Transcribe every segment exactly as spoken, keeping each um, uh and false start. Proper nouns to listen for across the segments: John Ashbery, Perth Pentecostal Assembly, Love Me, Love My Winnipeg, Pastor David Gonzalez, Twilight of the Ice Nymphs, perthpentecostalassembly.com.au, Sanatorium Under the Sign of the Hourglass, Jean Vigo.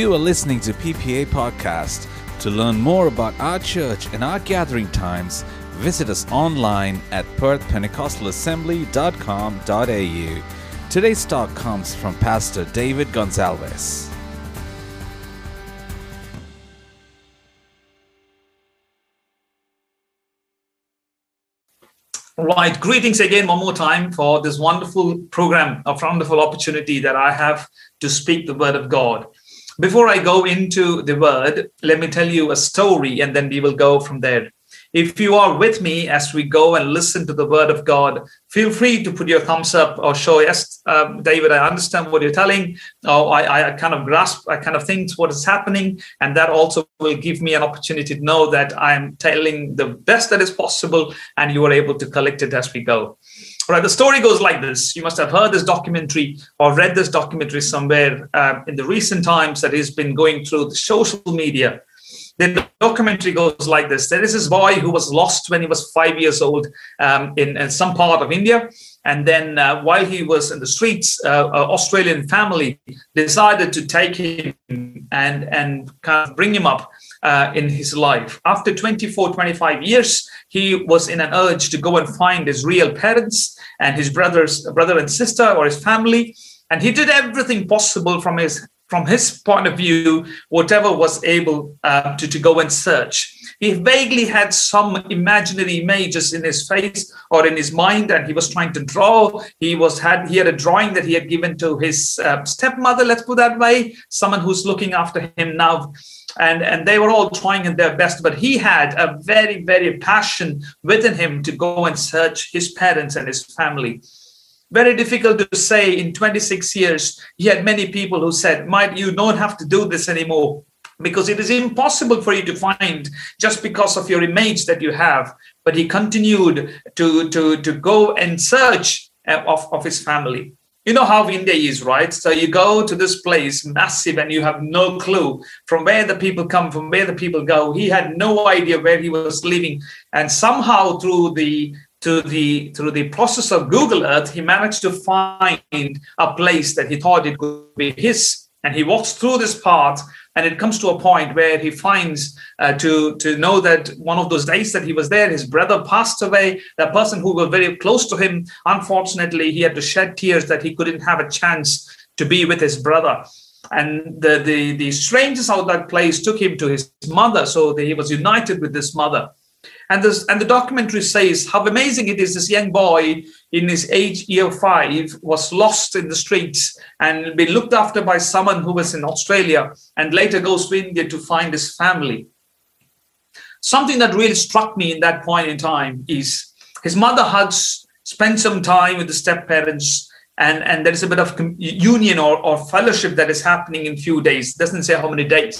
You are listening to P P A Podcast. To learn more about our church and our gathering times, visit us online at perth pentecostal assembly dot com dot a u. Today's talk comes from Pastor David Gonzalez. Right, greetings again one more time for this wonderful program, a wonderful opportunity that I have to speak the Word of God. Before I go into the Word, let me tell you a story and then we will go from there. If you are with me as we go and listen to the Word of God, feel free to put your thumbs up or show, yes, uh, David, I understand what you're telling. Oh, I, I kind of grasp, I kind of think what is happening. And that also will give me an opportunity to know that I'm telling the best that is possible and you are able to collect it as we go. All right, the story goes like this. You must have heard this documentary or read this documentary somewhere uh, in the recent times that has been going through the social media. The documentary goes like this. There is this boy who was lost when he was five years old um, in, in some part of India. And then uh, while he was in the streets, uh, an Australian family decided to take him and, and kind of bring him up uh, in his life. After twenty-four, twenty-five years, he was in an urge to go and find his real parents and his brothers, brother and sister or his family. And he did everything possible from his From his point of view, whatever was able uh, to, to go and search. He vaguely had some imaginary images in his face or in his mind, and he was trying to draw. He was had he had a drawing that he had given to his uh, stepmother, let's put that way, someone who's looking after him now. And, and they were all trying their best, but he had a very, very passion within him to go and search his parents and his family. Very difficult to say. In twenty-six years, he had many people who said, "Mate, you don't have to do this anymore because it is impossible for you to find just because of your image that you have." But he continued to, to, to go and search of, of his family. You know how India is, right? So you go to this place, massive, and you have no clue from where the people come, from where the people go. He had no idea where he was living. And somehow through the To the, through the process of Google Earth, he managed to find a place that he thought it could be his. And he walks through this path, and it comes to a point where he finds uh, to, to know that one of those days that he was there, his brother passed away. That person who was very close to him, unfortunately, he had to shed tears that he couldn't have a chance to be with his brother. And the, the, the strangers out of that place took him to his mother, so that he was united with his mother. And, this, and the documentary says how amazing it is. This young boy in his age year five was lost in the streets and been looked after by someone who was in Australia and later goes to India to find his family. Something that really struck me in that point in time is his mother hugs, spends some time with the step-parents, and, and there is a bit of union or, or fellowship that is happening in a few days. It doesn't say how many days.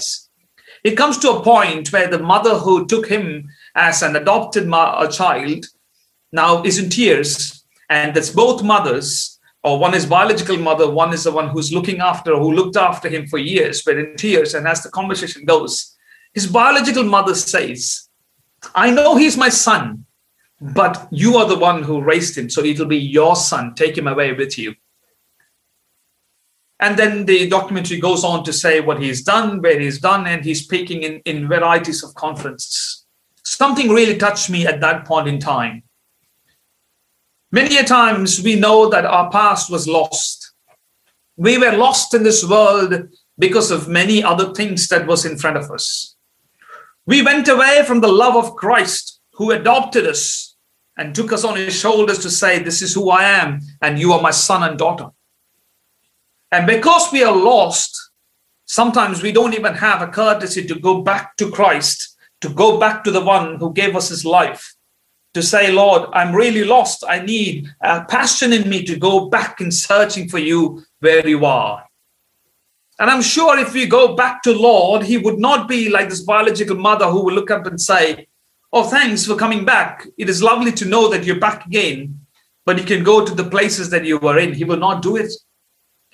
It comes to a point where the mother who took him as an adopted ma- a child now is in tears, and that's both mothers, or one is biological mother, one is the one who's looking after, who looked after him for years, but in tears. And as the conversation goes, his biological mother says, "I know he's my son, but you are the one who raised him, so it'll be your son. Take him away with you." And then the documentary goes on to say what he's done, where he's done, and he's speaking in, in varieties of conferences. Something really touched me at that point in time. Many a times we know that our past was lost. We were lost in this world because of many other things that was in front of us. We went away from the love of Christ, who adopted us and took us on his shoulders to say, "This is who I am, and you are my son and daughter." And because we are lost, sometimes we don't even have a courtesy to go back to Christ, to go back to the one who gave us his life, to say, "Lord, I'm really lost. I need a passion in me to go back in searching for you where you are." And I'm sure if we go back to Lord, he would not be like this biological mother who will look up and say, "Oh, thanks for coming back. It is lovely to know that you're back again, but you can go to the places that you were in." He will not do it.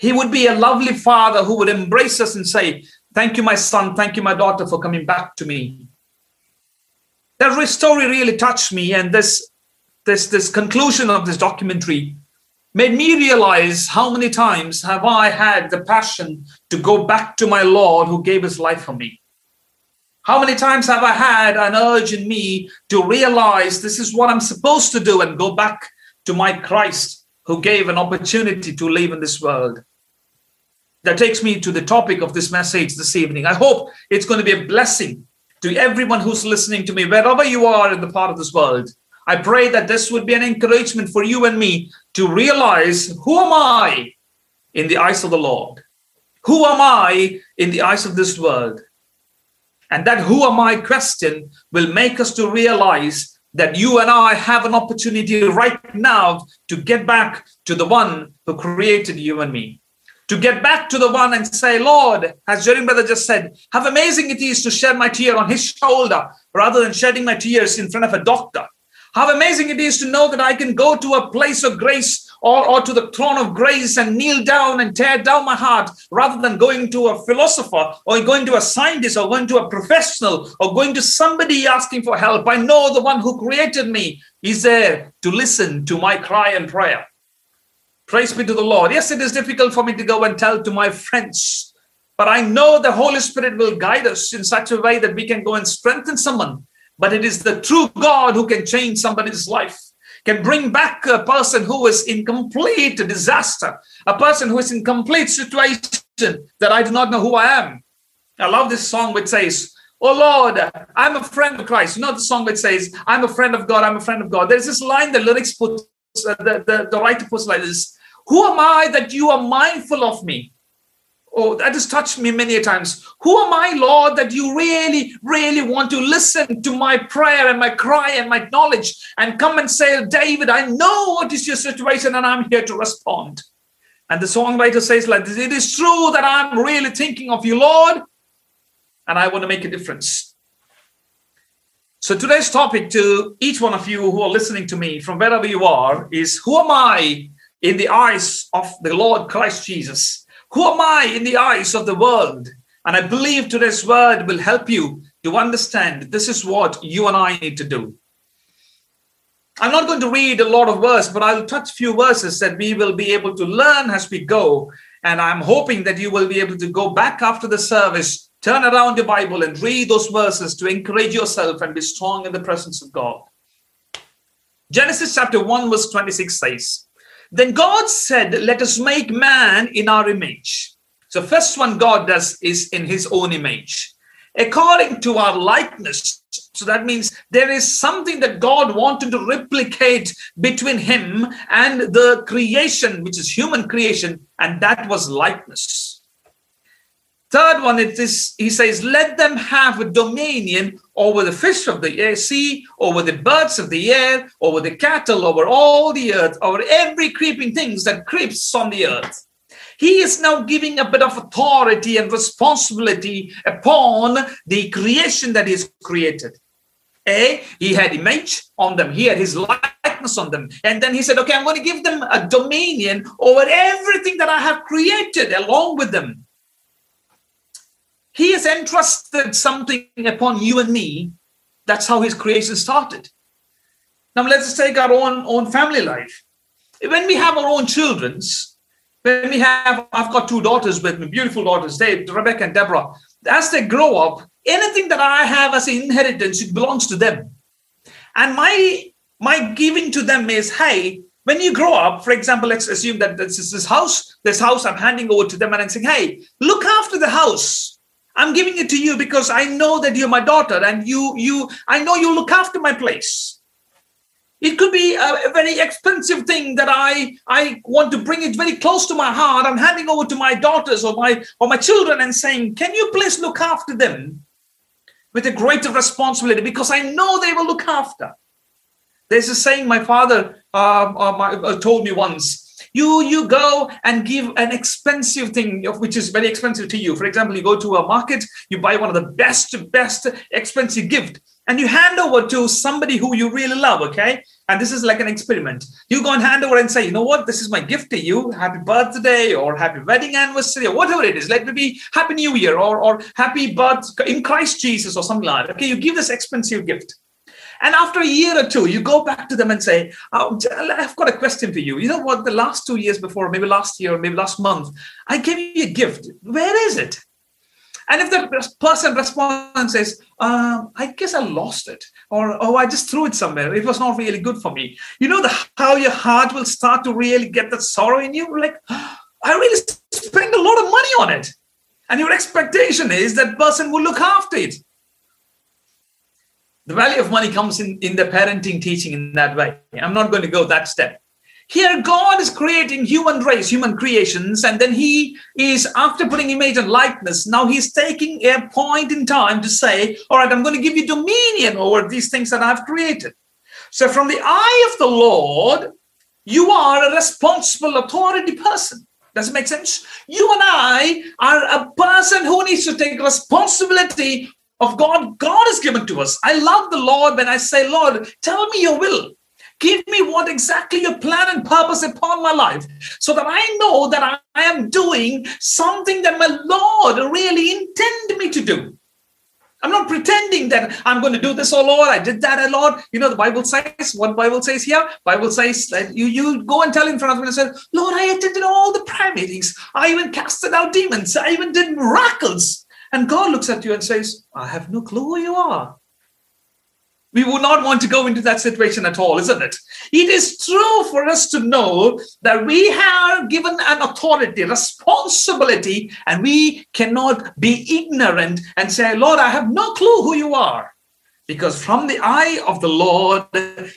He would be a lovely father who would embrace us and say, "Thank you, my son. Thank you, my daughter, for coming back to me." That story really touched me, and this, this, this conclusion of this documentary made me realize how many times have I had the passion to go back to my Lord who gave his life for me. How many times have I had an urge in me to realize this is what I'm supposed to do and go back to my Christ who gave an opportunity to live in this world. That takes me to the topic of this message this evening. I hope it's going to be a blessing to everyone who's listening to me, wherever you are in the part of this world. I pray that this would be an encouragement for you and me to realize, who am I in the eyes of the Lord? Who am I in the eyes of this world? And that who am I question will make us to realize that you and I have an opportunity right now to get back to the one who created you and me. To get back to the one and say, Lord, as Jerry brother just said, how amazing it is to shed my tear on his shoulder rather than shedding my tears in front of a doctor. How amazing it is to know that I can go to a place of grace or, or to the throne of grace and kneel down and tear down my heart rather than going to a philosopher or going to a scientist or going to a professional or going to somebody asking for help. I know the one who created me is there to listen to my cry and prayer. Praise be to the Lord. Yes, it is difficult for me to go and tell to my friends, but I know the Holy Spirit will guide us in such a way that we can go and strengthen someone. But it is the true God who can change somebody's life, can bring back a person who is in complete disaster, a person who is in complete situation that I do not know who I am. I love this song which says, oh, Lord, I'm a friend of Christ. You know the song which says, I'm a friend of God, I'm a friend of God. There's this line the lyrics puts, uh, the, the, the writer puts like this. Who am I that you are mindful of me? Oh, that has touched me many a times. Who am I, Lord, that you really, really want to listen to my prayer and my cry and my knowledge and come and say, David, I know what is your situation and I'm here to respond. And the songwriter says like this, it is true that I'm really thinking of you, Lord, and I want to make a difference. So today's topic to each one of you who are listening to me from wherever you are is, who am I in the eyes of the Lord Christ Jesus? Who am I in the eyes of the world? And I believe today's word will help you to understand this is what you and I need to do. I'm not going to read a lot of verses, but I'll touch a few verses that we will be able to learn as we go. And I'm hoping that you will be able to go back after the service, turn around your Bible and read those verses to encourage yourself and be strong in the presence of God. Genesis chapter one, verse twenty-six says, then God said, let us make man in our image. So first one God does is in his own image, according to our likeness. So that means there is something that God wanted to replicate between him and the creation, which is human creation. And that was likeness. Third one, it is, he says, let them have a dominion over the fish of the air, sea, over the birds of the air, over the cattle, over all the earth, over every creeping things that creeps on the earth. He is now giving a bit of authority and responsibility upon the creation that is created. A, he had image on them. He had his likeness on them. And then he said, okay, I'm going to give them a dominion over everything that I have created along with them. He has entrusted something upon you and me. That's how his creation started. Now let's take our own, own family life. When we have our own children, when we have, I've got two daughters with me, beautiful daughters, they, Rebecca and Deborah. As they grow up, anything that I have as an inheritance, it belongs to them. And my, my giving to them is, hey, when you grow up, for example, let's assume that this is this house, this house I'm handing over to them and I'm saying, hey, look after the house. I'm giving it to you because I know that you're my daughter and you, you, I know you look after my place. It could be a very expensive thing that I, I want to bring it very close to my heart. I'm handing over to my daughters or my, or my children and saying, can you please look after them with a greater responsibility because I know they will look after. There's a saying my father uh, uh, my, uh, told me once. You, you go and give an expensive thing, which is very expensive to you. For example, you go to a market, you buy one of the best, best expensive gift and you hand over to somebody who you really love. Okay. And this is like an experiment. You go and hand over and say, you know what, this is my gift to you. Happy birthday or happy wedding anniversary or whatever it is. Let me be happy new year or, or happy birth in Christ Jesus or something like that. Okay. You give this expensive gift. And after a year or two, you go back to them and say, oh, I've got a question for you. You know what? The last two years before, maybe last year, maybe last month, I gave you a gift. Where is it? And if the person responds and says, um, I guess I lost it, or, oh, I just threw it somewhere. It was not really good for me. You know the, how your heart will start to really get that sorrow in you? Like, oh, I really spent a lot of money on it. And your expectation is that person will look after it. The value of money comes in, in the parenting teaching in that way. I'm not going to go that step. Here, God is creating human race, human creations, and then he is, after putting image and likeness, now he's taking a point in time to say, all right, I'm going to give you dominion over these things that I've created. So from the eye of the Lord, you are a responsible authority person. Does it make sense? You and I are a person who needs to take responsibility of God. God has given to us. I love the Lord when I say, Lord, tell me your will. Give me what exactly your plan and purpose upon my life so that I know that I am doing something that my Lord really intended me to do. I'm not pretending that I'm going to do this, oh Lord, I did that, oh Lord. You know, the Bible says, what Bible says here? Bible says that you, you go and tell in front of him and say, Lord, I attended all the prayer meetings. I even casted out demons. I even did miracles. And God looks at you and says, I have no clue who you are. We would not want to go into that situation at all, isn't it? It is true for us to know that we are given an authority, responsibility, and we cannot be ignorant and say, Lord, I have no clue who you are. Because from the eye of the Lord,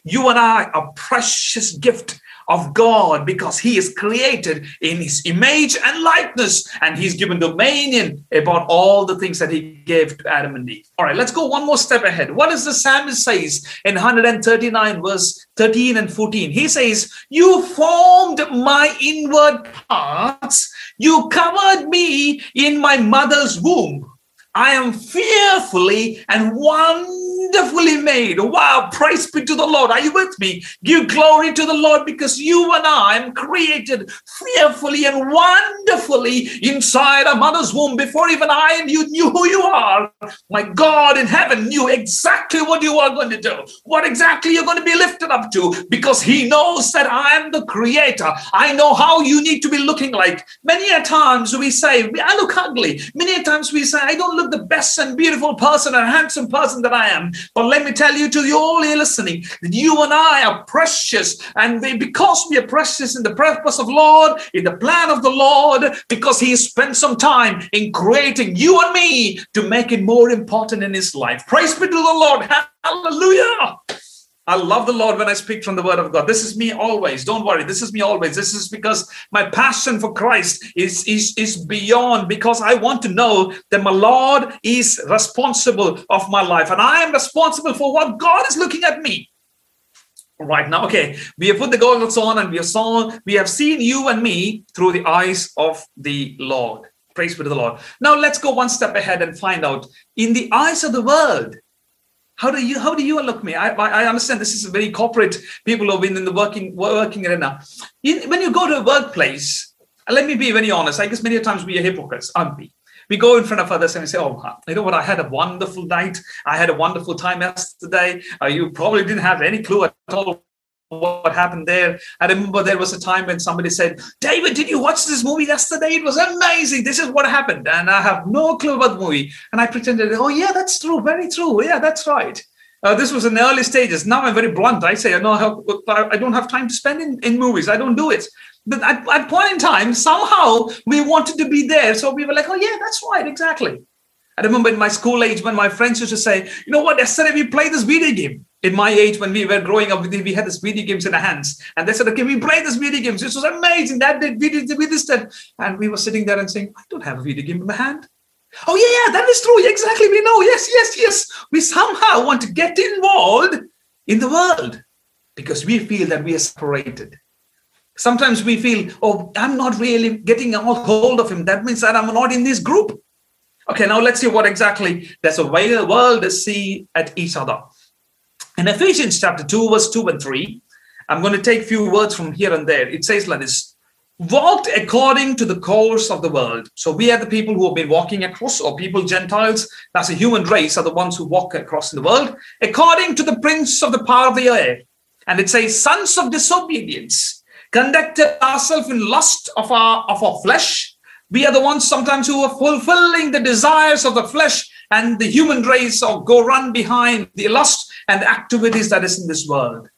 you and I are a precious gift of God, because he is created in his image and likeness, and he's given dominion about all the things that he gave to Adam and Eve. All right, let's go one more step ahead. What does the psalmist says in one thirty-nine verse thirteen and fourteen? He says, you formed my inward parts. You covered me in my mother's womb. I am fearfully and wonderfully made. Wow, praise be to the Lord. Are you with me? Give glory to the Lord, because you and I am created fearfully and wonderfully inside our mother's womb. Before even I and you knew who you are, my God in heaven knew exactly what you are going to do, what exactly you're going to be lifted up to, because he knows that I am the creator. I know how you need to be looking like. Many a times we say, I look ugly. Many a times we say, I don't look the best and beautiful person and handsome person that I am. But let me tell you, to you all here listening, that you and I are precious, and we, because we are precious in the purpose of Lord, in the plan of the Lord, because he spent some time in creating you and me to make it more important in his life. Praise be to the Lord. Hallelujah. I love the Lord when I speak from the word of God. This is me always. Don't worry. This is me always. This is because my passion for Christ is, is, is beyond, because I want to know that my Lord is responsible of my life. And I am responsible for what God is looking at me right now. Okay, we have put the goggles on and we have, saw, we have seen you and me through the eyes of the Lord. Praise be to the Lord. Now let's go one step ahead and find out in the eyes of the world. How do you how do you look me? I, I understand this is very corporate people who have been in the working working arena. In, when you go to a workplace, let me be very honest. I guess many times we are hypocrites, aren't we? We go in front of others and we say, oh, you know what? I had a wonderful night. I had a wonderful time yesterday. Uh, you probably didn't have any clue at all what happened there. I remember there was a time when somebody said, David, did you watch this movie yesterday? It was amazing. This is what happened. And I have no clue about the movie. And I pretended, oh, yeah, that's true. Very true. Yeah, that's right. Uh, this was in the early stages. Now I'm very blunt. I say, I don't have, I don't have time to spend in, in movies. I don't do it. But at, at point in time, somehow we wanted to be there. So we were like, oh, yeah, that's right. Exactly. I remember in my school age when my friends used to say, you know what, yesterday we played this video game. In my age, when we were growing up, we had this video games in our hands. And they said, okay, we play this video games. This was amazing. That did, we did, we did that. And we were sitting there and saying, I don't have a video game in my hand. Oh, yeah, yeah, that is true. Yeah, exactly. We know. Yes, yes, yes. We somehow want to get involved in the world because we feel that we are separated. Sometimes we feel, oh, I'm not really getting all hold of him. That means that I'm not in this group. Okay, now let's see what exactly that's a way the world see at each other. In Ephesians chapter two, verse two and three, I'm going to take a few words from here and there. It says like this, walked according to the course of the world. So we are the people who have been walking across, or people, Gentiles, that's a human race, are the ones who walk across in the world, according to the prince of the power of the air. And it says, sons of disobedience, conducted ourselves in lust of our, of our flesh. We are the ones sometimes who are fulfilling the desires of the flesh, and the human race or go run behind the lust and the activities that is in this world.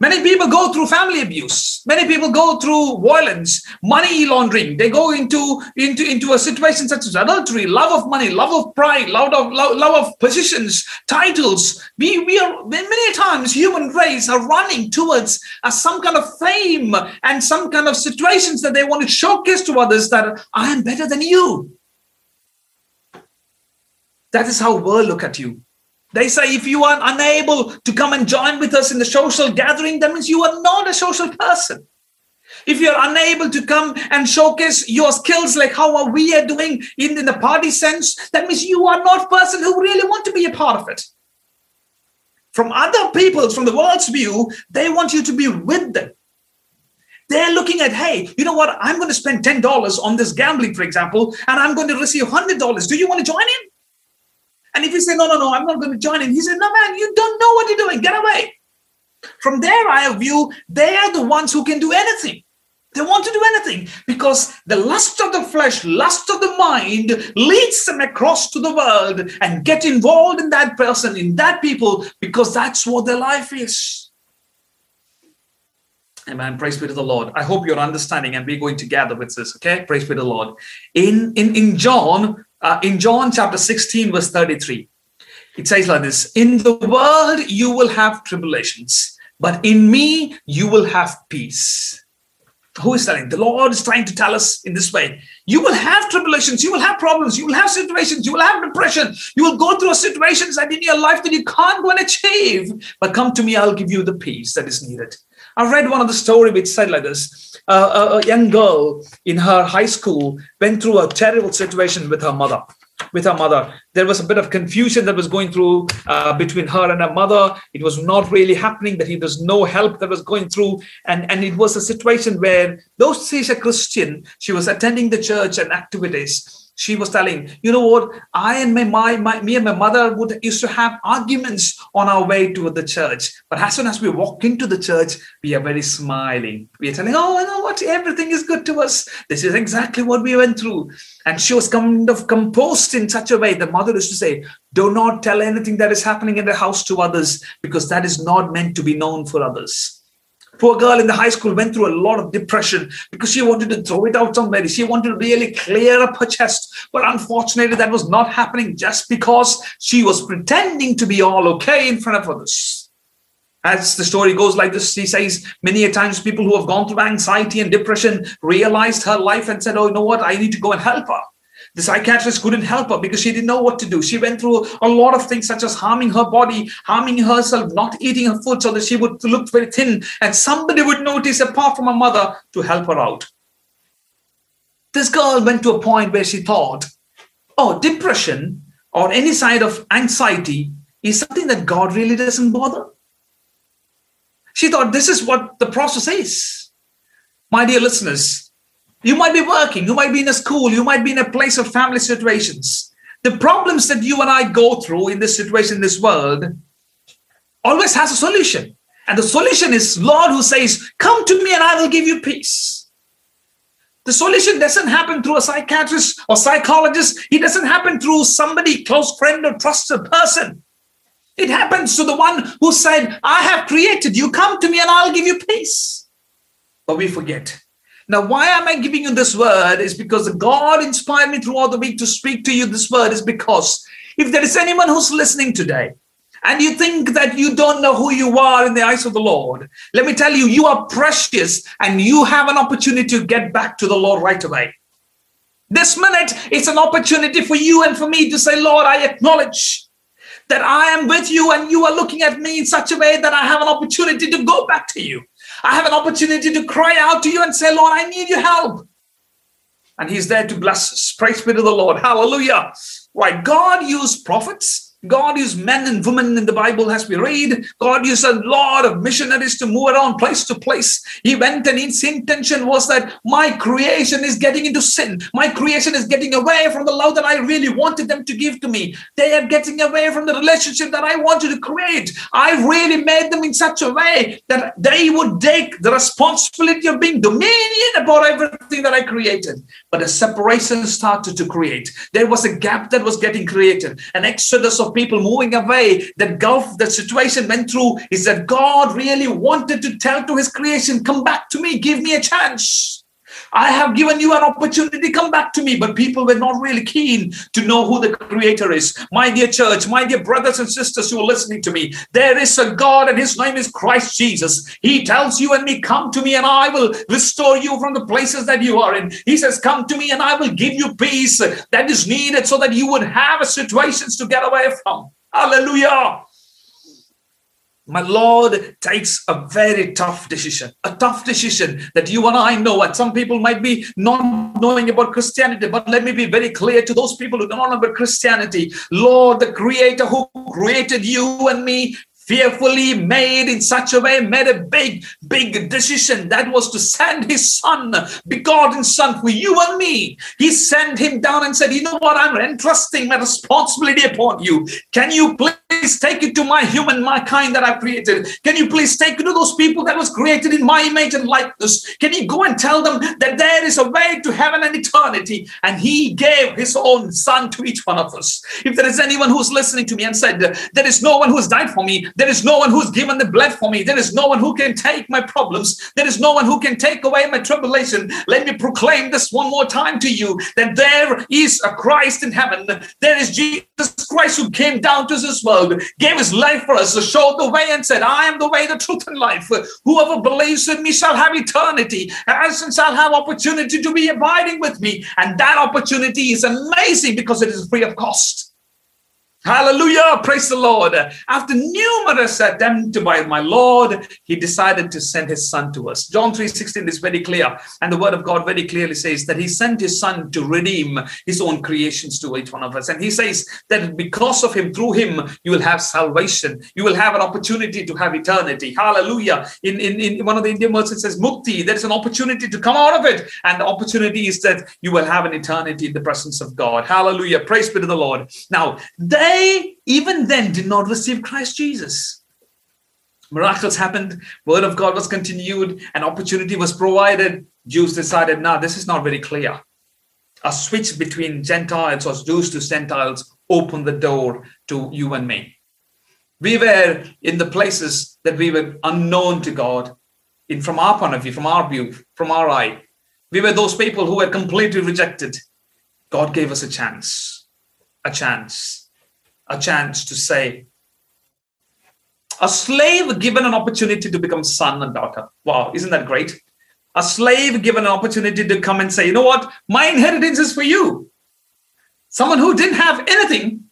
Many people go through family abuse. Many people go through violence, money laundering. They go into, into, into a situation such as adultery, love of money, love of pride, love of, love, love of positions, titles. We, we are, many times human race are running towards uh, some kind of fame and some kind of situations that they want to showcase to others that I am better than you. That is how the world look at you. They say, if you are unable to come and join with us in the social gathering, that means you are not a social person. If you're unable to come and showcase your skills, like how we are doing in, in the party sense, that means you are not a person who really want to be a part of it. From other people, from the world's view, they want you to be with them. They're looking at, hey, you know what? I'm going to spend ten dollars on this gambling, for example, and I'm going to receive one hundred dollars. Do you want to join in? And if you say, no, no, no, I'm not going to join in. He said, no, man, you don't know what you're doing. Get away. From their eye of view, they are the ones who can do anything. They want to do anything because the lust of the flesh, lust of the mind leads them across to the world and get involved in that person, in that people, because that's what their life is. Amen. Praise be to the Lord. I hope you're understanding, and we're going to gather with this. Okay. Praise be to the Lord. In, in, in John, Uh, in John chapter sixteen, verse thirty-three, it says like this, in the world you will have tribulations, but in me you will have peace. Who is telling? The Lord is trying to tell us in this way. You will have tribulations, you will have problems, you will have situations, you will have depression, you will go through situations that in your life that you can't go and achieve. But come to me, I'll give you the peace that is needed. I read one of the story which said like this, uh, a young girl in her high school went through a terrible situation with her mother. With her mother, there was a bit of confusion that was going through uh, between her and her mother. It was not really happening, that there was no help that was going through. And, and it was a situation where, though she's a Christian, she was attending the church and activities. She was telling, you know what, I and my, my, my me and my mother would used to have arguments on our way to the church. But as soon as we walk into the church, we are very smiling. We are telling, oh, you know what, everything is good to us. This is exactly what we went through. And she was kind of composed in such a way. The mother used to say, do not tell anything that is happening in the house to others, because that is not meant to be known for others. Poor girl in the high school went through a lot of depression because she wanted to throw it out somewhere. She wanted to really clear up her chest. But unfortunately, that was not happening just because she was pretending to be all okay in front of others. As the story goes like this, she says, many a times people who have gone through anxiety and depression realized her life and said, oh, you know what? I need to go and help her. The psychiatrist couldn't help her because she didn't know what to do. She went through a lot of things such as harming her body, harming herself, not eating her food so that she would look very thin. And somebody would notice apart from her mother to help her out. This girl went to a point where she thought, oh, depression or any side of anxiety is something that God really doesn't bother. She thought this is what the process is. My dear listeners, you might be working, you might be in a school, you might be in a place of family situations. The problems that you and I go through in this situation, in this world, always has a solution. And the solution is Lord who says, come to me and I will give you peace. The solution doesn't happen through a psychiatrist or psychologist. It doesn't happen through somebody, close friend or trusted person. It happens to the one who said, I have created you, come to me and I'll give you peace. But we forget. Now, why am I giving you this word is because God inspired me throughout the week to speak to you. This word is because if there is anyone who's listening today and you think that you don't know who you are in the eyes of the Lord, let me tell you, you are precious and you have an opportunity to get back to the Lord right away. This minute, it's an opportunity for you and for me to say, Lord, I acknowledge that I am with you and you are looking at me in such a way that I have an opportunity to go back to you. I have an opportunity to cry out to you and say, Lord, I need your help. And he's there to bless us. Praise be to the Lord. Hallelujah. Why God used prophets. God used men and women in the Bible as we read. God used a lot of missionaries to move around place to place. He went, and his intention was that my creation is getting into sin. My creation is getting away from the love that I really wanted them to give to me. They are getting away from the relationship that I wanted to create. I really made them in such a way that they would take the responsibility of being dominion about everything that I created. But a separation started to create. There was a gap that was getting created, an exodus of people moving away. That gulf, that situation went through is that God really wanted to tell to his creation, come back to me, give me a chance. I have given you an opportunity, come back to me. But people were not really keen to know who the creator is. My dear church, my dear brothers and sisters who are listening to me, there is a God and his name is Christ Jesus. He tells you and me, come to me and I will restore you from the places that you are in. He says, come to me and I will give you peace that is needed so that you would have situations to get away from. Hallelujah. My Lord takes a very tough decision, a tough decision that you and I know. And some people might be not knowing about Christianity, but let me be very clear to those people who don't know about Christianity. Lord, the creator who created you and me, fearfully made in such a way, made a big, big decision that was to send his son, begotten son for you and me. He sent him down and said, you know what, I'm entrusting my responsibility upon you. Can you please take it to my human, my kind that I created? Can you please take it to those people that was created in my image and likeness? Can you go and tell them that there is a way to heaven and eternity? And he gave his own son to each one of us. If there is anyone who's listening to me and said, there is no one who's died for me, there is no one who's given the blood for me. There is no one who can take my problems. There is no one who can take away my tribulation. Let me proclaim this one more time to you, that there is a Christ in heaven. There is Jesus Christ who came down to this world, gave his life for us, showed the way and said, I am the way, the truth and life. Whoever believes in me shall have eternity and shall have opportunity to be abiding with me. And that opportunity is amazing because it is free of cost. Hallelujah. Praise the Lord. After numerous attempts by my Lord, he decided to send his son to us. John three sixteen is very clear. And the word of God very clearly says that he sent his son to redeem his own creations to each one of us. And he says that because of him, through him, you will have salvation. You will have an opportunity to have eternity. Hallelujah. In, in, in one of the Indian words, it says mukti. There is an opportunity to come out of it. And the opportunity is that you will have an eternity in the presence of God. Hallelujah. Praise be to the Lord. Now, there they even then did not receive Christ Jesus. Miracles happened. Word of God was continued. An opportunity was provided. Jews decided, nah, this is not very clear. A switch between Gentiles or Jews to Gentiles opened the door to you and me. We were in the places that we were unknown to God. In from our point of view, from our view, from our eye, we were those people who were completely rejected. God gave us a chance, a chance. A chance to say, a slave given an opportunity to become son and daughter. Wow, isn't that great? A slave given an opportunity to come and say, you know what? My inheritance is for you. Someone who didn't have anything.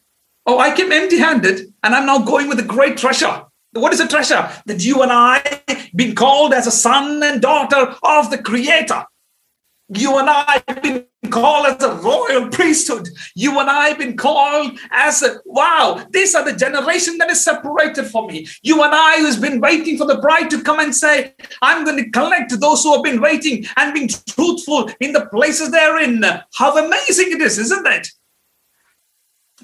Oh, I came empty-handed and I'm now going with a great treasure. What is a treasure? That you and I been called as a son and daughter of the Creator. You and I have been called as a royal priesthood. You and I have been called as a, wow, these are the generation that is separated from me. You and I who's been waiting for the bride to come and say, I'm going to collect those who have been waiting and being truthful in the places they're in. How amazing it is, isn't it?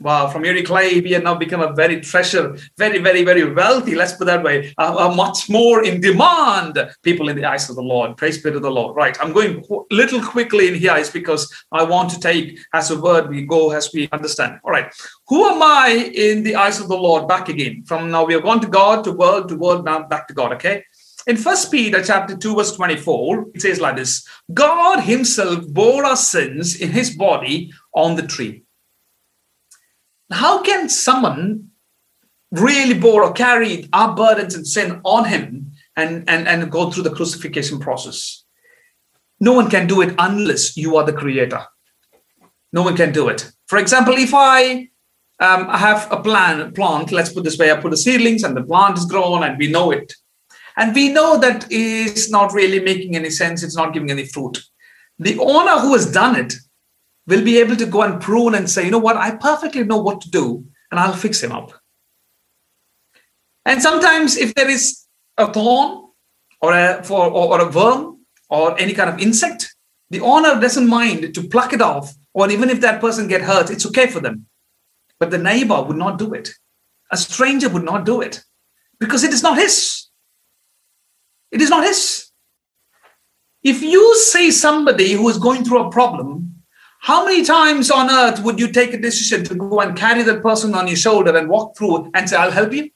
Wow, from Uri Clay, we have now become a very treasure, very, very, very wealthy, let's put that way, uh, uh, much more in demand people in the eyes of the Lord. Praise be to the Lord. Right, I'm going a little quickly in here is because I want to take as a word we go as we understand. All right, who am I in the eyes of the Lord? Back again. From now, we have gone to God, to world, to world, now back to God, okay? In First Peter chapter two, verse twenty-four, it says like this, God himself bore our sins in his body on the tree. How can someone really bore or carry our burdens and sin on him and, and, and go through the crucifixion process? No one can do it unless you are the creator. No one can do it. For example, if I um, have a plan, plant, let's put this way, I put the seedlings and the plant is grown and we know it. And we know that it's not really making any sense. It's not giving any fruit. The owner who has done it will be able to go and prune and say, you know what, I perfectly know what to do. and I'll fix him up. And sometimes if there is a thorn or a, for, or, or a worm or any kind of insect, the owner doesn't mind to pluck it off, or even if that person gets hurt, it's okay for them. But the neighbor would not do it. A stranger would not do it because it is not his. It is not his. If you see somebody who is going through a problem, how many times on earth would you take a decision to go and carry that person on your shoulder and walk through and say, I'll help you?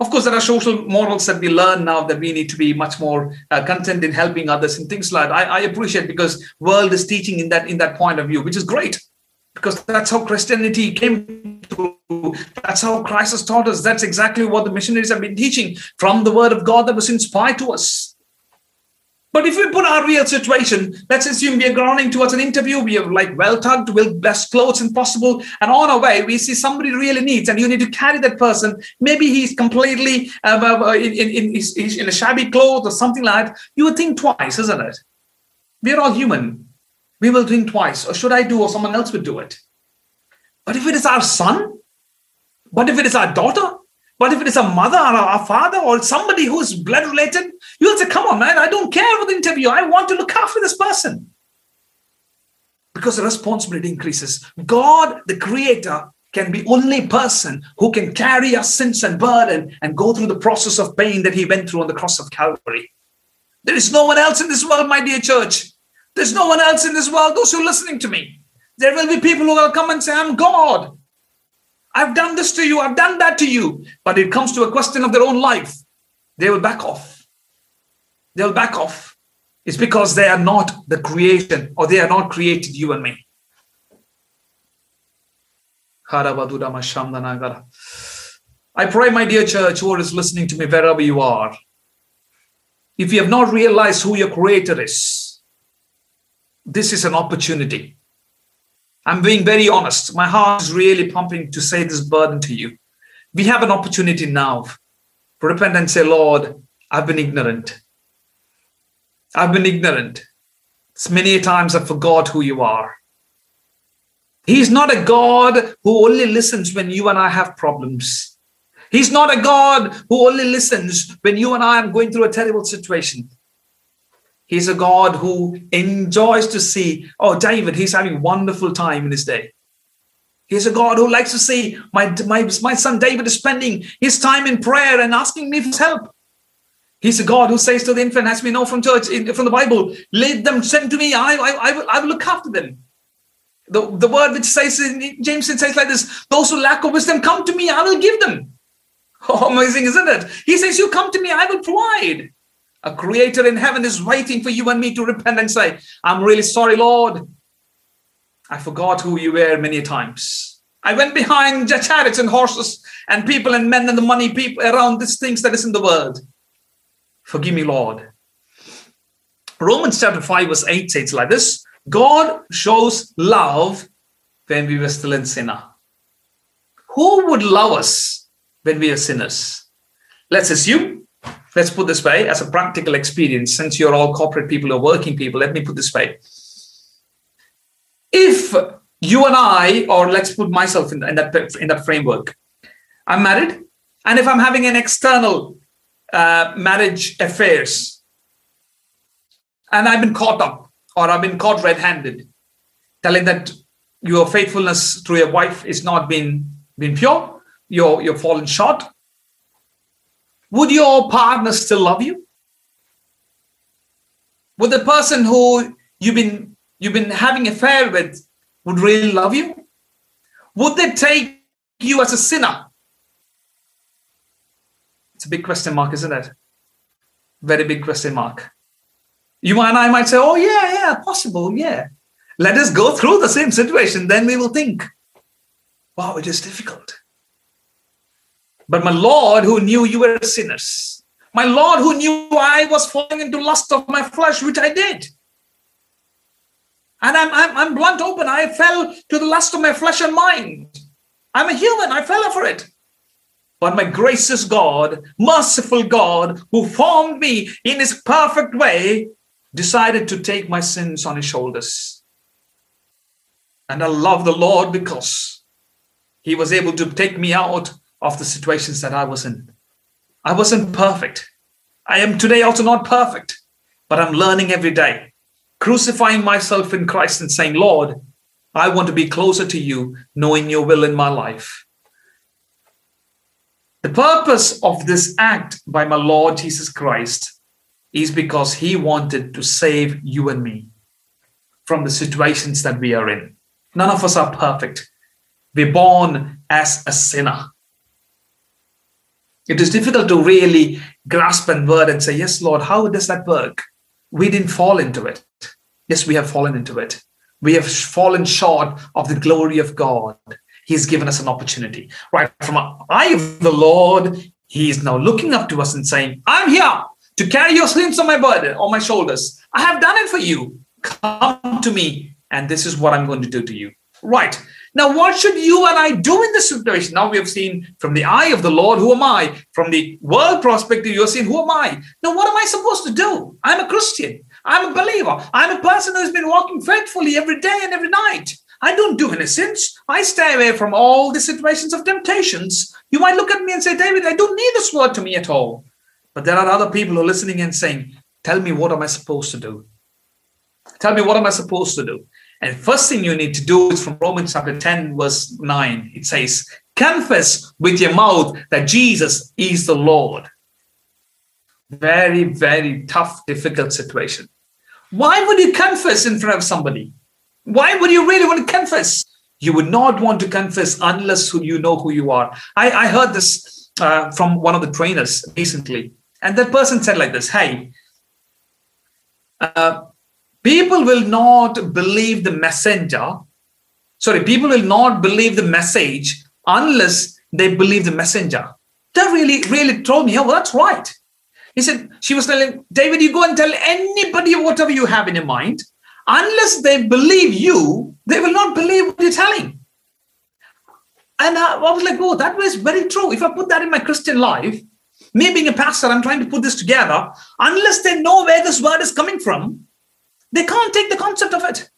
Of course, there are social morals that we learn now that we need to be much more uh, content in helping others and things like that. I, I appreciate because world is teaching in that, in that point of view, which is great because that's how Christianity came through. That's how Christ has taught us. That's exactly what the missionaries have been teaching from the word of God that was inspired to us. But if we put our real situation, let's assume we are grounding towards an interview, we are like well-tugged, well, best clothes and possible, and on our way, we see somebody really needs, and you need to carry that person. Maybe he's completely uh, in, in, in, in a shabby clothes or something like that. You would think twice, isn't it? We're all human. We will think twice, or should I do, or someone else would do it. But if it is our son, but if it is our daughter, but if it is a mother or a father or somebody who is blood related, you'll say, come on, man, I don't care for the interview. I want to look after this person. Because the responsibility increases. God, the creator, can be only person who can carry our sins and burden and go through the process of pain that he went through on the cross of Calvary. There is no one else in this world, my dear church. There's no one else in this world, those who are listening to me. There will be people who will come and say, I'm God. I've done this to you. I've done that to you. But it comes to a question of their own life. They will back off. They'll back off. It's because they are not the creation, or they are not created, you and me. I pray, my dear church, who is listening to me, wherever you are, if you have not realized who your creator is, this is an opportunity. I'm being very honest. My heart is really pumping to say this burden to you. We have an opportunity now to repent and say, Lord, I've been ignorant. I've been ignorant. It's many times I forgot who you are. He's not a God who only listens when you and I have problems. He's not a God who only listens when you and I are going through a terrible situation. He's a God who enjoys to see, oh, David, he's having a wonderful time in his day. He's a God who likes to see, my, my, my son David is spending his time in prayer and asking me for help. He's a God who says to the infant, as we know from church, in, from the Bible, let them send to me, I, I, I, will, I will look after them. The, the word which says, in James, it says like this, those who lack of wisdom, come to me, I will give them. Oh, amazing, isn't it? He says, you come to me, I will provide. A creator in heaven is waiting for you and me to repent and say, I'm really sorry, Lord. I forgot who you were many times. I went behind chariots and horses and people and men and the money people around these things that is in the world. Forgive me, Lord. Romans chapter five verse eight says like this. God shows love when we were still in sinner. Who would love us when we are sinners? Let's assume. Let's put this way as a practical experience, since you're all corporate people or working people, let me put this way. If you and I, or let's put myself in, in, that, in that framework, I'm married, and if I'm having an external uh, marriage affairs, and I've been caught up, or I've been caught red-handed, telling that your faithfulness to your wife is not been, been pure, you're, you're fallen short, would your partner still love you? Would the person who you've been, you've been having an affair with would really love you? Would they take you as a sinner? It's a big question mark, isn't it? Very big question mark. You and I might say, oh, yeah, yeah, possible, yeah. Let us go through the same situation. Then we will think, wow, it is difficult. But my Lord, who knew you were sinners, my Lord, who knew I was falling into lust of my flesh, which I did. And I'm, I'm, I'm blunt open. I fell to the lust of my flesh and mind. I'm a human. I fell for it. But my gracious God, merciful God, who formed me in his perfect way, decided to take my sins on his shoulders. And I love the Lord because He was able to take me out of the situations that I was in. I wasn't perfect. I am today also not perfect, but I'm learning every day, crucifying myself in Christ and saying, Lord, I want to be closer to you, knowing your will in my life. The purpose of this act by my Lord Jesus Christ is because he wanted to save you and me from the situations that we are in. None of us are perfect. We're born as a sinner. It is difficult to really grasp and word and say, yes, Lord, how does that work? We didn't fall into it. Yes, we have fallen into it. We have fallen short of the glory of God. He's given us an opportunity. Right from our eye of the Lord, he is now looking up to us and saying, I'm here to carry your sins on my burden, on my shoulders. I have done it for you. Come to me, and this is what I'm going to do to you. Right. Now, what should you and I do in this situation? Now we have seen from the eye of the Lord, who am I? From the world perspective, you're seeing, who am I? Now, what am I supposed to do? I'm a Christian. I'm a believer. I'm a person who's been walking faithfully every day and every night. I don't do any sins. I stay away from all the situations of temptations. You might look at me and say, David, I don't need this word to me at all. But there are other people who are listening and saying, tell me, what am I supposed to do? Tell me, what am I supposed to do? And first thing you need to do is from Romans chapter ten, verse nine. It says, confess with your mouth that Jesus is the Lord. Very, very tough, difficult situation. Why would you confess in front of somebody? Why would you really want to confess? You would not want to confess unless you know who you are. I, I heard this uh, from one of the trainers recently. And that person said like this, hey, uh, People will not believe the messenger. Sorry, people will not believe the message unless they believe the messenger. That really, really told me, oh, well, that's right. He said, she was telling, David, you go and tell anybody whatever you have in your mind. Unless they believe you, they will not believe what you're telling. And I, I was like, oh, that was very true. If I put that in my Christian life, me being a pastor, I'm trying to put this together. Unless they know where this word is coming from, they can't take the concept of it.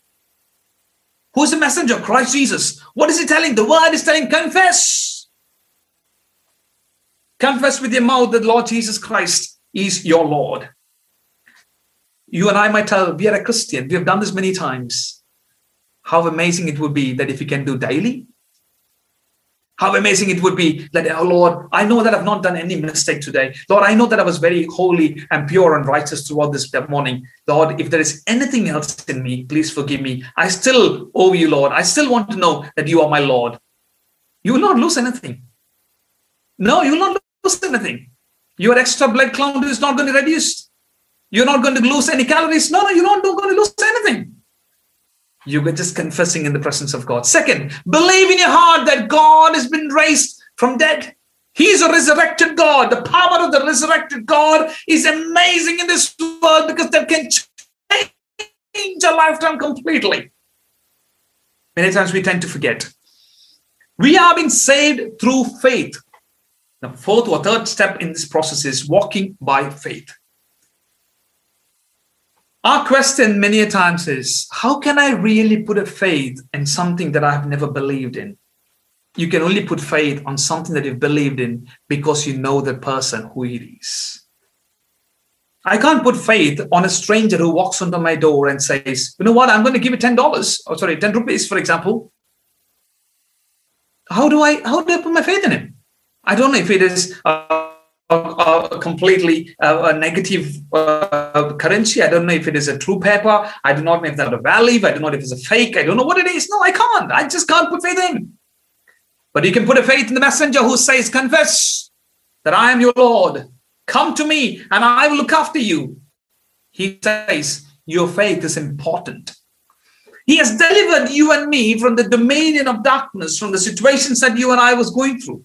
Who's the messenger? Christ Jesus. What is he telling? The word is telling, confess. Confess with your mouth that Lord Jesus Christ is your Lord. You and I might tell, we are a Christian. We have done this many times. How amazing it would be that if we can do daily. How amazing it would be that, oh Lord, I know that I've not done any mistake today. Lord, I know that I was very holy and pure and righteous throughout this morning. Lord, if there is anything else in me, please forgive me. I still owe you, Lord. I still want to know that you are my Lord. You will not lose anything. No, you will not lose anything. Your extra blood count is not going to reduce. You're not going to lose any calories. No, no, you're not going to lose anything. You were just confessing in the presence of God. Second, believe in your heart that God has been raised from dead. He's a resurrected God. The power of the resurrected God is amazing in this world because that can change a lifetime completely. Many times we tend to forget. We have been saved through faith. The fourth or third step in this process is walking by faith. Our question many a times is, how can I really put a faith in something that I have never believed in? You can only put faith on something that you've believed in because you know the person who it is. I can't put faith on a stranger who walks under my door and says, you know what, I'm going to give you ten dollars, or sorry, ten rupees, for example. How do I, how do I put my faith in him? I don't know if it is... Uh, A completely uh, a negative uh, currency. I don't know if it is a true paper. I do not know if that's a valid. I don't know if it's a fake. I don't know what it is. No, I can't. I just can't put faith in. But you can put a faith in the messenger who says, confess that I am your Lord. Come to me and I will look after you. He says, your faith is important. He has delivered you and me from the dominion of darkness, from the situations that you and I was going through.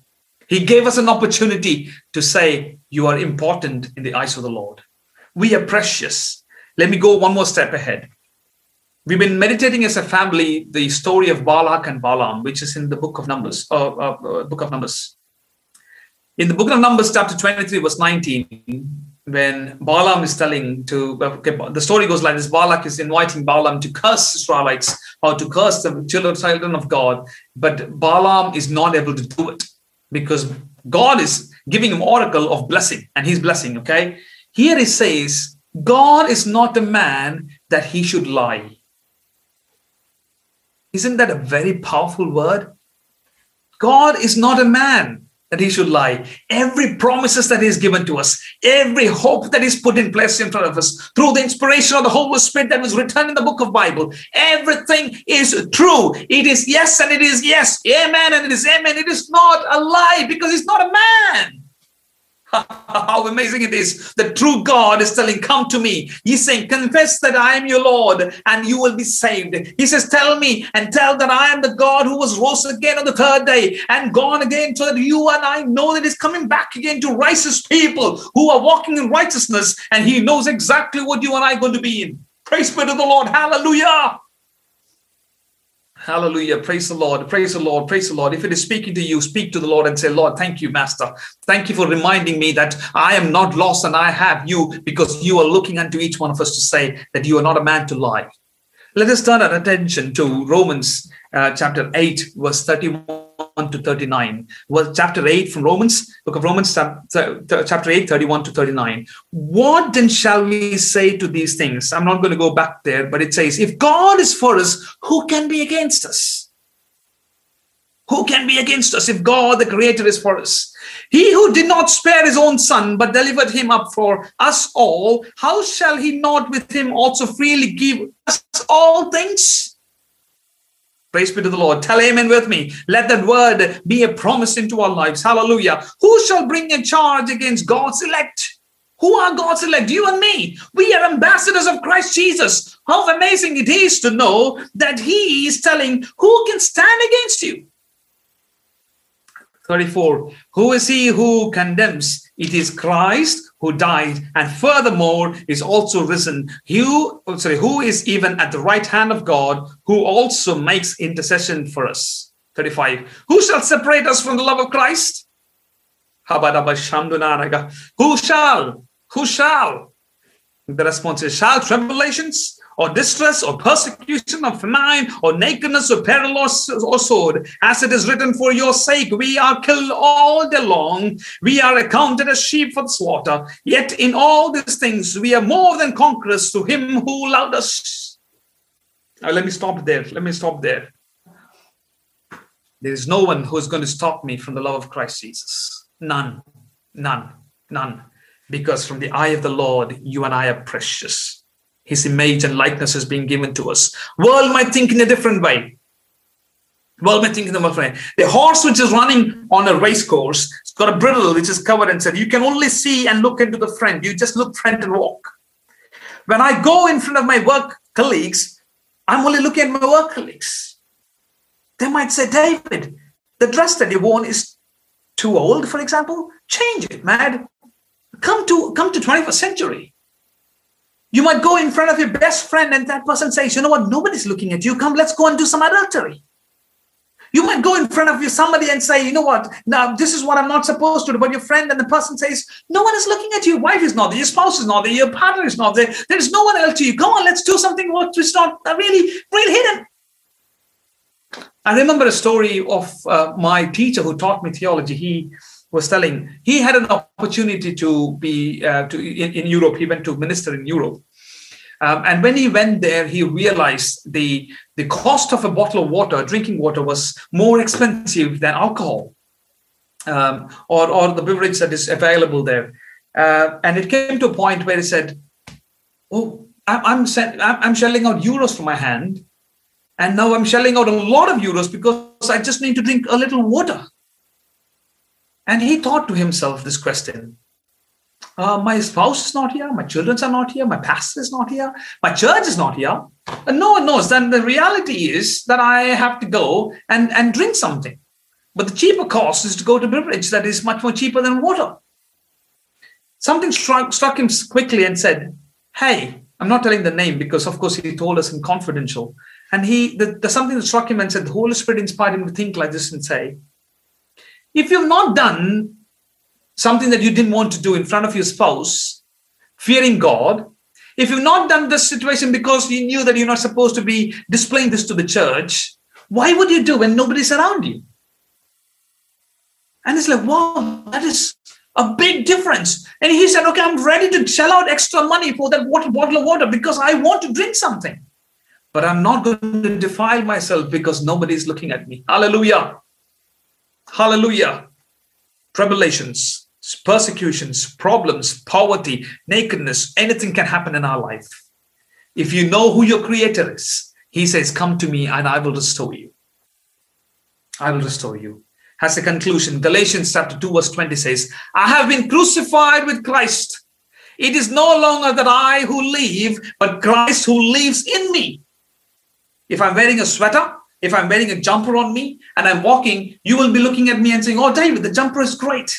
He gave us an opportunity to say, you are important in the eyes of the Lord. We are precious. Let me go one more step ahead. We've been meditating as a family the story of Balak and Balaam, which is in the book of Numbers. Uh, uh, uh, book of Numbers. In the book of Numbers, chapter twenty-three, verse nineteen, when Balaam is telling to, okay, the story goes like this. Balak is inviting Balaam to curse Israelites or to curse the children of God. But Balaam is not able to do it because God is giving him oracle of blessing and he's blessing, okay? Here it says, God is not a man that he should lie. Isn't that a very powerful word? God is not a man that he should lie. Every promises that is given to us, every hope that is put in place in front of us, through the inspiration of the Holy Spirit that was written in the book of Bible, everything is true. It is yes and it is yes, amen and it is amen. It is not a lie because it's not a man. How amazing it is. The true God is telling, come to me. He's saying, confess that I am your Lord and you will be saved. He says, tell me and tell that I am the God who was rose again on the third day and gone again, so that you and I know that he's coming back again to righteous people who are walking in righteousness, and he knows exactly what you and I are going to be in. Praise be to the Lord. Hallelujah. Hallelujah. Praise the Lord. Praise the Lord. Praise the Lord. If it is speaking to you, speak to the Lord and say, Lord, thank you, Master. Thank you for reminding me that I am not lost and I have you, because you are looking unto each one of us to say that you are not a man to lie. Let us turn our attention to Romans uh, chapter eight, verse thirty-one to thirty-nine. Well, chapter eight from Romans, book of Romans, chapter eight, thirty-one to thirty-nine. What then shall we say to these things? I'm not going to go back there, but it says, if God is for us, who can be against us? Who can be against us if God, the Creator, is for us? He who did not spare his own son, but delivered him up for us all, how shall he not with him also freely give us all things? Praise be to the Lord. Tell amen with me. Let that word be a promise into our lives. Hallelujah. Who shall bring a charge against God's elect? Who are God's elect? You and me. We are ambassadors of Christ Jesus. How amazing it is to know that he is telling, who can stand against you? thirty-four. Who is he who condemns? It is Christ who died and furthermore is also risen. Who, sorry, who is even at the right hand of God, who also makes intercession for us. thirty-five. Who shall separate us from the love of Christ? Who shall? Who shall? The response is, shall tribulations or distress or persecution or famine or nakedness or peril or sword, as it is written, for your sake we are killed all day long, we are accounted as sheep for the slaughter. Yet in all these things we are more than conquerors to him who loved us. Now let me stop there. Let me stop there. There is no one who is going to stop me from the love of Christ Jesus. None, none, none. Because from the eye of the Lord, you and I are precious. His image and likeness has been given to us. World might think in a different way. World might think in a different way. The horse which is running on a race course, it's got a bridle which is covered and said, you can only see and look into the front. You just look front and walk. When I go in front of my work colleagues, I'm only looking at my work colleagues. They might say, David, the dress that you worn is too old, for example. Change it, man. Come to, come to twenty-first century. You might go in front of your best friend and that person says, you know what, nobody's looking at you. Come, let's go and do some adultery. You might go in front of you somebody and say, you know what, now this is what I'm not supposed to do. But your friend and the person says, no one is looking at you. Your wife is not there. Your spouse is not there. Your partner is not there. There's no one else to you. Come on, let's do something which is not really, really hidden. I remember a story of uh, my teacher who taught me theology. He was telling, he had an opportunity to be uh, to in, in Europe. He went to minister in Europe. Um, and when he went there, he realized the, the cost of a bottle of water, drinking water, was more expensive than alcohol um, or, or the beverage that is available there. Uh, and it came to a point where he said, oh, I'm, I'm, I'm shelling out euros from my hand. And now I'm shelling out a lot of euros because I just need to drink a little water. And he thought to himself this question, uh, my spouse is not here, my children are not here, my pastor is not here, my church is not here. And no one knows. Then the reality is that I have to go and, and drink something. But the cheaper cost is to go to beverage that is much more cheaper than water. Something struck, struck him quickly and said, hey, I'm not telling the name because, of course, he told us in confidential. And he the, the, something that struck him and said, the Holy Spirit inspired him to think like this and say, if you've not done something that you didn't want to do in front of your spouse, fearing God. If you've not done this situation because you knew that you're not supposed to be displaying this to the church, why would you do when nobody's around you? And it's like, wow, that is a big difference. And he said, okay, I'm ready to shell out extra money for that water, bottle of water because I want to drink something. But I'm not going to defile myself because nobody's looking at me. Hallelujah. Hallelujah. Tribulations, persecutions, problems, poverty, nakedness, anything can happen in our life. If you know who your creator is, he says, come to me and I will restore you. I will restore you. Has a conclusion. Galatians chapter two verse twenty says, I have been crucified with Christ. It is no longer that I who live, but Christ who lives in me. If I'm wearing a sweater, if I'm wearing a jumper on me and I'm walking, you will be looking at me and saying, oh, David, the jumper is great.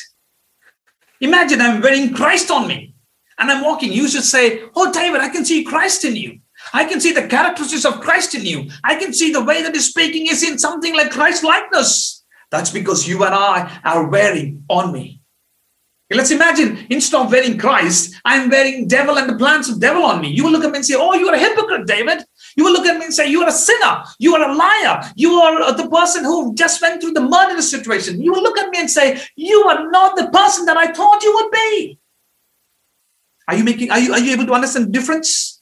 Imagine I'm wearing Christ on me and I'm walking. You should say, oh, David, I can see Christ in you. I can see the characteristics of Christ in you. I can see the way that he's speaking is in something like Christ likeness. That's because you and I are wearing on me. Let's imagine instead of wearing Christ, I'm wearing devil and the plans of devil on me. You will look at me and say, oh, you are a hypocrite, David. You will look at me and say, you are a sinner. You are a liar. You are the person who just went through the murderous situation. You will look at me and say, you are not the person that I thought you would be. Are you making, are you, are you able to understand the difference?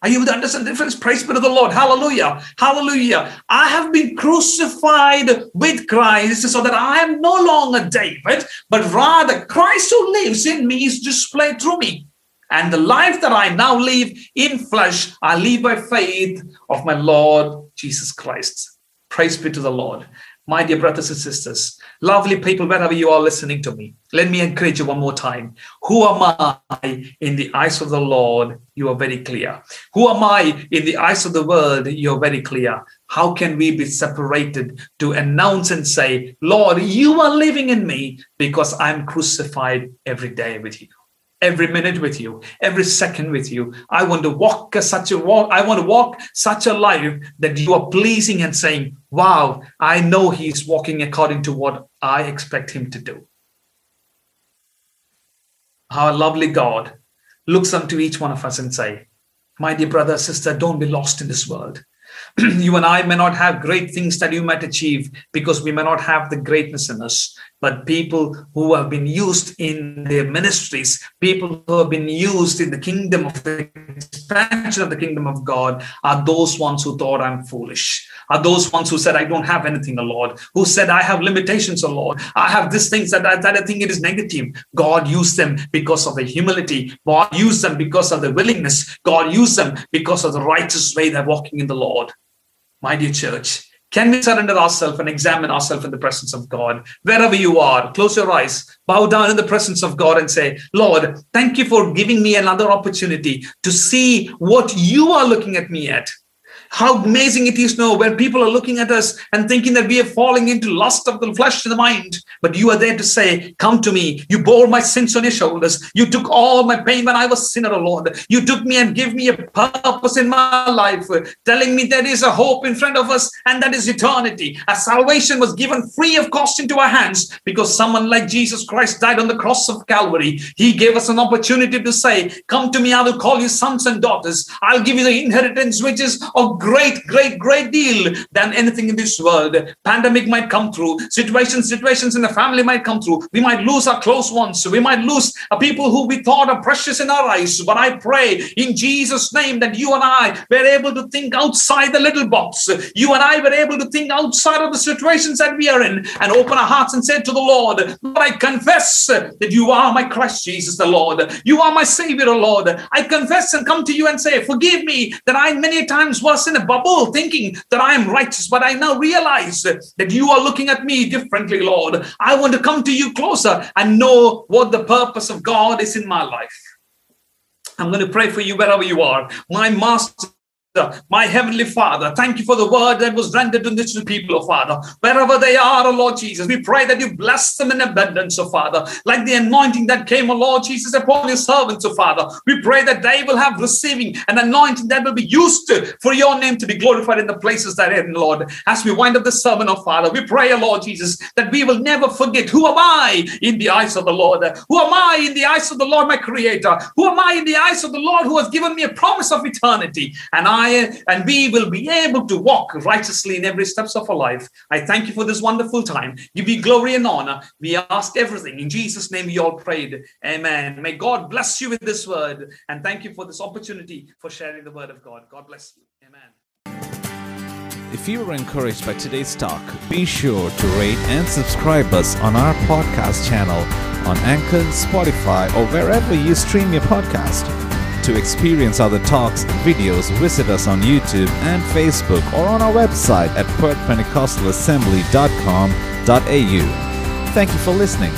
Are you able to understand the difference? Praise be to the Lord. Hallelujah. Hallelujah. I have been crucified with Christ so that I am no longer David, but rather Christ who lives in me is displayed through me. And the life that I now live in flesh, I live by faith of my Lord Jesus Christ. Praise be to the Lord. My dear brothers and sisters, lovely people, wherever you are listening to me, let me encourage you one more time. Who am I in the eyes of the Lord? You are very clear. Who am I in the eyes of the world? You're very clear. How can we be separated to announce and say, Lord, you are living in me because I'm crucified every day with you, every minute with you, every second with you. I want to walk such a walk. I want to walk such a life that you are pleasing and saying, wow, I know he's walking according to what I expect him to do. Our lovely God looks unto each one of us and say, my dear brother, sister, don't be lost in this world. You and I may not have great things that you might achieve because we may not have the greatness in us, but people who have been used in their ministries, people who have been used in the kingdom of the expansion of the kingdom of God are those ones who thought I'm foolish, are those ones who said, I don't have anything, O Lord, who said, I have limitations, O Lord. I have these things that I, that I think it is negative. God used them because of the humility. God used them because of the willingness. God used them because of the righteous way they're walking in the Lord. My dear church, can we surrender ourselves and examine ourselves in the presence of God? Wherever you are, close your eyes, bow down in the presence of God and say, Lord, thank you for giving me another opportunity to see what you are looking at me at. How amazing it is now where people are looking at us and thinking that we are falling into lust of the flesh and the mind. But you are there to say, come to me. You bore my sins on your shoulders. You took all my pain when I was a sinner, O Lord. You took me and give me a purpose in my life, telling me there is a hope in front of us, and that is eternity. A salvation was given free of cost into our hands because someone like Jesus Christ died on the cross of Calvary. He gave us an opportunity to say, come to me, I will call you sons and daughters. I'll give you the inheritance, which is of great, great, great deal than anything in this world. Pandemic might come through. Situations, situations in the family might come through. We might lose our close ones. We might lose people who we thought are precious in our eyes. But I pray in Jesus' name that you and I were able to think outside the little box. You and I were able to think outside of the situations that we are in and open our hearts and say to the Lord, Lord, I confess that you are my Christ Jesus, the Lord. You are my Savior, O Lord. I confess and come to you and say, forgive me that I many times was in a bubble thinking that I am righteous, but I now realize that you are looking at me differently, Lord. I want to come to you closer and know what the purpose of God is in my life. I'm going to pray for you wherever you are. My master My Heavenly Father, thank you for the word that was rendered to this people, oh Father. Wherever they are, oh Lord Jesus, we pray that you bless them in abundance, oh Father. Like the anointing that came, oh Lord Jesus, upon your servants, oh Father. We pray that they will have receiving an anointing that will be used to, for your name to be glorified in the places that are in, Lord. As we wind up the sermon, oh Father, we pray, oh Lord Jesus, that we will never forget, who am I in the eyes of the Lord? Who am I in the eyes of the Lord, my Creator? Who am I in the eyes of the Lord who has given me a promise of eternity? And I And we will be able to walk righteously in every steps of our life. I thank you for this wonderful time. Give you glory and honor. We ask everything in Jesus' name. We all prayed. Amen. May God bless you with this word. And thank you for this opportunity for sharing the word of God. God bless you. Amen. If you were encouraged by today's talk, be sure to rate and subscribe us on our podcast channel on Anchor, Spotify, or wherever you stream your podcast. To experience other talks and videos, visit us on YouTube and Facebook or on our website at perth pentecostal assembly dot com dot a u. Thank you for listening.